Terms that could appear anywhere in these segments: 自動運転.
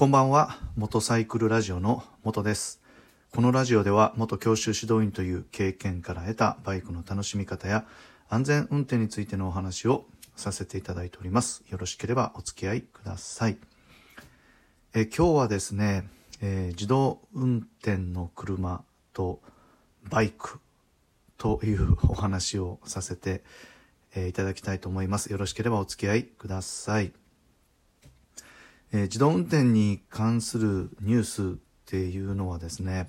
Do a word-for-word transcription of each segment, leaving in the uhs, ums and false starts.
こんばんは。元サイクルラジオの元です。このラジオでは元教習指導員という経験から得たバイクの楽しみ方や安全運転についてのお話をさせていただいております。よろしければお付き合いください。え今日はですね、えー、自動運転の車とバイクというお話をさせていただきたいと思います。よろしければお付き合いください。えー、自動運転に関するニュースっていうのはですね、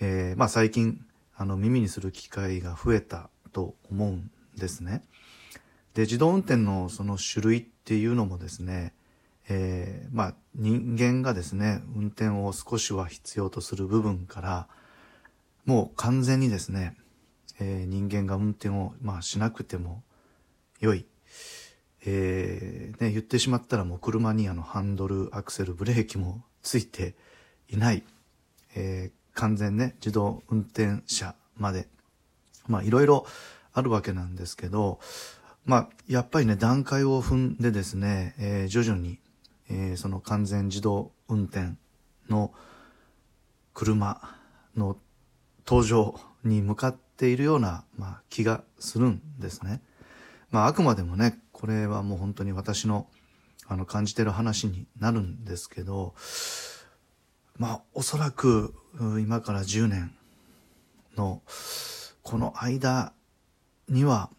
えー、まあ最近あの耳にする機会が増えたと思うんですね。で、自動運転のその種類っていうのもですね、えー、まあ人間がですね運転を少しは必要とする部分からもう完全にですね、えー、人間が運転をまあしなくても良い、えーね、言ってしまったらもう車にあのハンドル、アクセル、ブレーキもついていない、えー、完全ね自動運転車までまあいろいろあるわけなんですけど、まあやっぱりね段階を踏んでですね、えー、徐々に、えー、その完全自動運転の車の登場に向かっているような、まあ、気がするんですね。まああくまでもねこれはもう本当に私のあの感じてる話になるんですけど、まあおそらく今からじゅうねんのこの間には、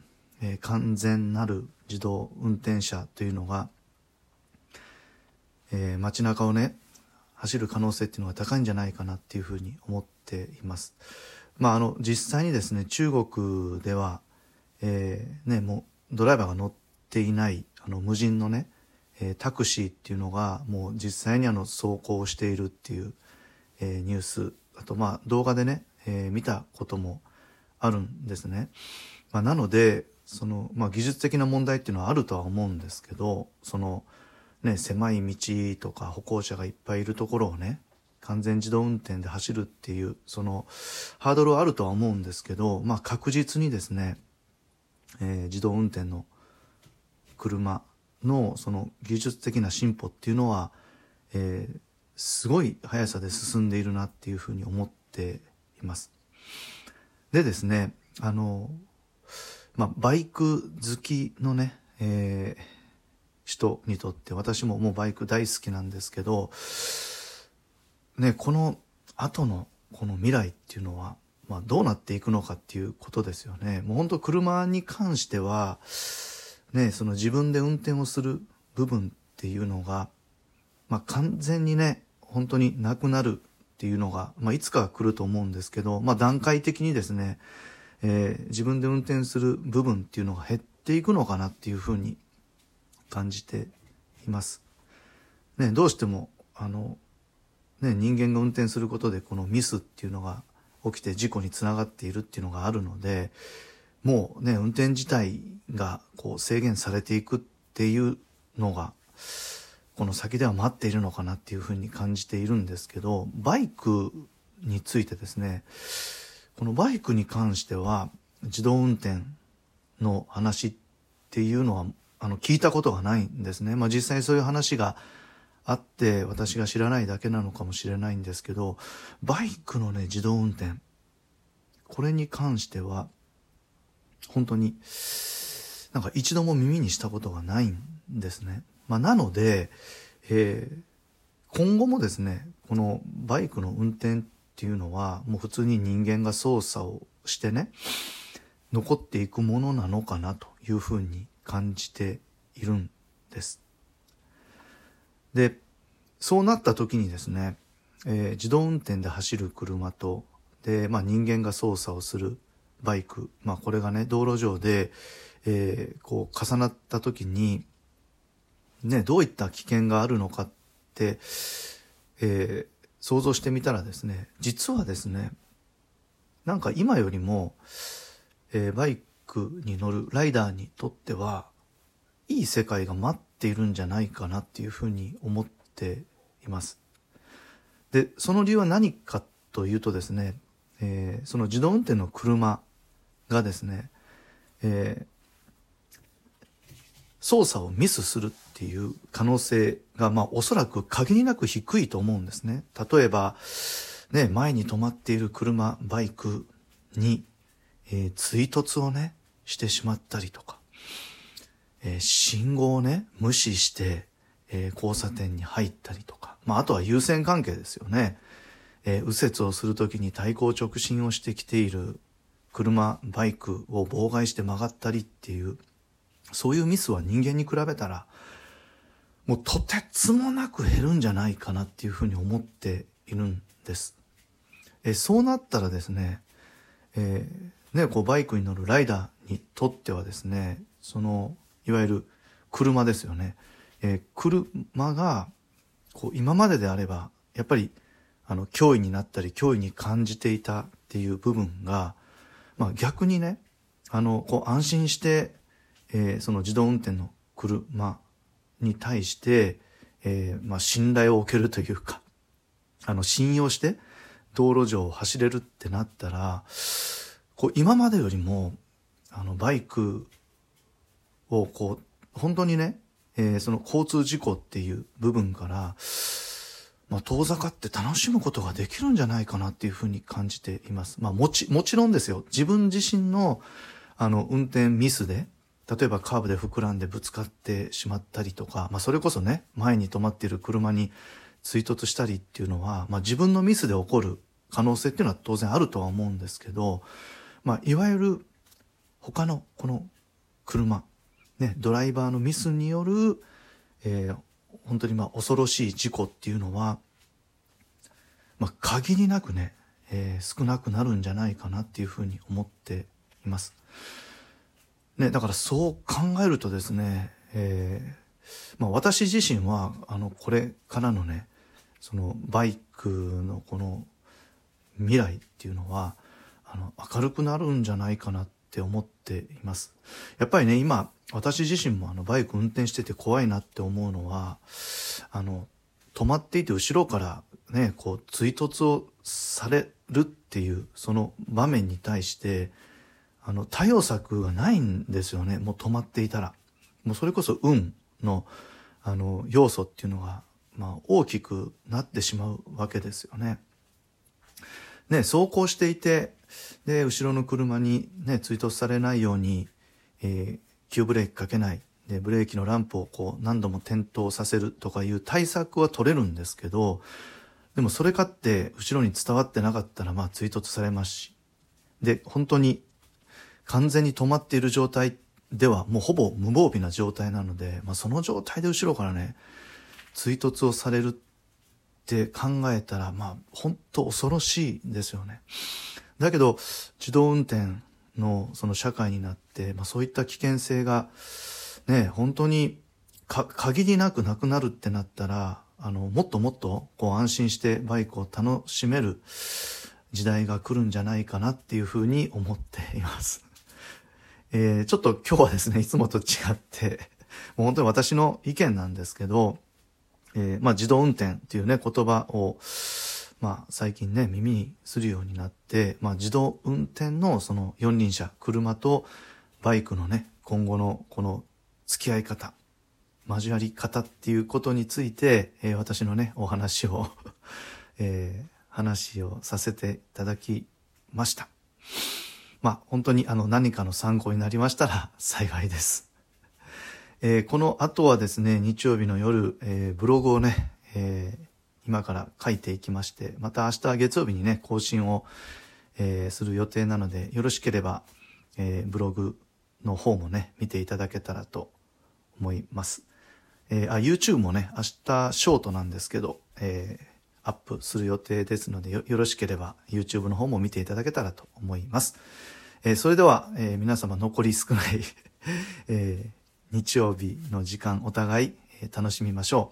えー、完全なる自動運転車というのが、えー、街中をね走る可能性っていうのが高いんじゃないかなっていうふうに思っています。まああの実際にですね中国では、えー、ねもうドライバーが乗っていないあの無人のね、えー、タクシーっていうのがもう実際にあの走行しているっていう、えー、ニュース、あとまあ動画でね、えー、見たこともあるんですね。まあ、なのでその、まあ、技術的な問題っていうのはあるとは思うんですけど、そのね狭い道とか歩行者がいっぱいいるところをね完全自動運転で走るっていうそのハードルはあるとは思うんですけど、まあ確実にですね、えー、自動運転の車のその技術的な進歩っていうのは、えー、すごい速さで進んでいるなっていうふうに思っています。でですね、あのまあバイク好きのね、えー、人にとって私ももうバイク大好きなんですけど、ねこの後のこの未来っていうのは。まあ、どうなっていくのかっていうことですよね。もう本当車に関しては、ね、その自分で運転をする部分っていうのが、まあ、完全にね、本当になくなるっていうのが、まあ、いつかは来ると思うんですけど、まあ、段階的にですね、えー、自分で運転する部分っていうのが減っていくのかなっていうふうに感じています。ね、どうしても、あの、ね、人間が運転することでこのミスっていうのが、起きて事故につながっているっていうのがあるので、もうね運転自体がこう制限されていくっていうのがこの先では待っているのかなっていうふうに感じているんですけど、バイクについてですね、このバイクに関しては自動運転の話っていうのはあの聞いたことがないんですね。まあ実際そういう話があって私が知らないだけなのかもしれないんですけど、バイクのね自動運転これに関しては本当になんか一度も耳にしたことがないんですね。まあなので、えー、今後もですねこのバイクの運転っていうのはもう普通に人間が操作をしてね残っていくものなのかなというふうに感じているんです。で、そうなった時にですね、えー、自動運転で走る車と、で、まあ人間が操作をするバイク、まあこれがね、道路上で、えー、こう重なった時に、ね、どういった危険があるのかって、えー、想像してみたらですね、実はですね、なんか今よりも、えー、バイクに乗るライダーにとっては、いい世界が待ってているんじゃないかなっていうふうに思っています。で、その理由は何かというとですね、えー、その自動運転の車がですね、えー、操作をミスするっていう可能性が、まあおそらく限りなく低いと思うんですね。例えば、ね、前に止まっている車、バイクに、えー、追突をね、してしまったりとか、えー、信号をね、無視して、えー、交差点に入ったりとか、まああとは優先関係ですよね。えー、右折をするときに対向直進をしてきている車、バイクを妨害して曲がったりっていう、そういうミスは人間に比べたらもうとてつもなく減るんじゃないかなっていうふうに思っているんです。えそうなったらですね、えー、ねこうバイクに乗るライダーにとってはですね、そのいわゆる車ですよね。えー、車がこう今までであればやっぱりあの脅威になったり脅威に感じていたっていう部分が、まあ逆にねあのこう安心してえー、その自動運転の車に対して、えー、まあ、信頼を受けるというか、あの、信用して道路上を走れるってなったら、こう、今までよりも、あの、バイクをこう、本当にね、えー、その交通事故っていう部分から、まあ、遠ざかって楽しむことができるんじゃないかなっていうふうに感じています。まあ、もち、もちろんですよ。自分自身の、あの、運転ミスで、例えばカーブで膨らんでぶつかってしまったりとか、まあそれこそね、前に止まっている車に追突したりっていうのは、まあ自分のミスで起こる可能性っていうのは当然あるとは思うんですけど、まあいわゆる他のこの車、ね、ドライバーのミスによる、えー、本当にまあ恐ろしい事故っていうのは、まあ限りなくね、えー、少なくなるんじゃないかなっていうふうに思っています。ね、だからそう考えるとですね、えー、まあ私自身は、あの、これからのね、そのバイクのこの未来っていうのは、あの、明るくなるんじゃないかなって思っています。やっぱりね、今、私自身もあのバイク運転してて怖いなって思うのは、あの、止まっていて後ろからね、こう追突をされるっていう、その場面に対して、あの対応策がないんですよね。もう止まっていたら、もうそれこそ運のあの要素っていうのがまあ大きくなってしまうわけですよね。ね、走行していてで後ろの車にね追突されないように、えー、急ブレーキかけないでブレーキのランプをこう何度も点灯させるとかいう対策は取れるんですけど、でもそれかって後ろに伝わってなかったらまあ追突されますし、で本当に完全に止まっている状態ではもうほぼ無防備な状態なので、まあ、その状態で後ろからね追突をされるって考えたらまあ本当恐ろしいですよね。だけど自動運転のその社会になって、まあ、そういった危険性がね本当にか限りなくなくなるってなったら、あのもっともっとこう安心してバイクを楽しめる時代が来るんじゃないかなっていうふうに思っています。えー、ちょっと今日はですね、いつもと違って、もう本当に私の意見なんですけど、えー、まあ自動運転っていうね、言葉を、まあ最近ね、耳にするようになって、まあ自動運転のその四輪車、車とバイクのね、今後のこの付き合い方、交わり方っていうことについて、えー、私のね、お話を、えー、話をさせていただきました。まあ、本当にあの何かの参考になりましたら幸いです。えー、この後はですね、日曜日の夜、えー、ブログをね、えー、今から書いていきまして、また明日月曜日にね、更新を、えー、する予定なので、よろしければ、えー、ブログの方もね、見ていただけたらと思います。えー、あ、YouTube もね、明日ショートなんですけど、えー、アップする予定ですので、よ、よろしければ YouTube の方も見ていただけたらと思います。えー、それでは、えー、皆様残り少ない、えー、日曜日の時間お互い、えー、楽しみましょ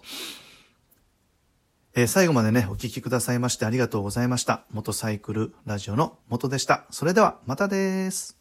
う、えー。最後までね、お聞きくださいましてありがとうございました。元サイクルラジオの元でした。それではまたです。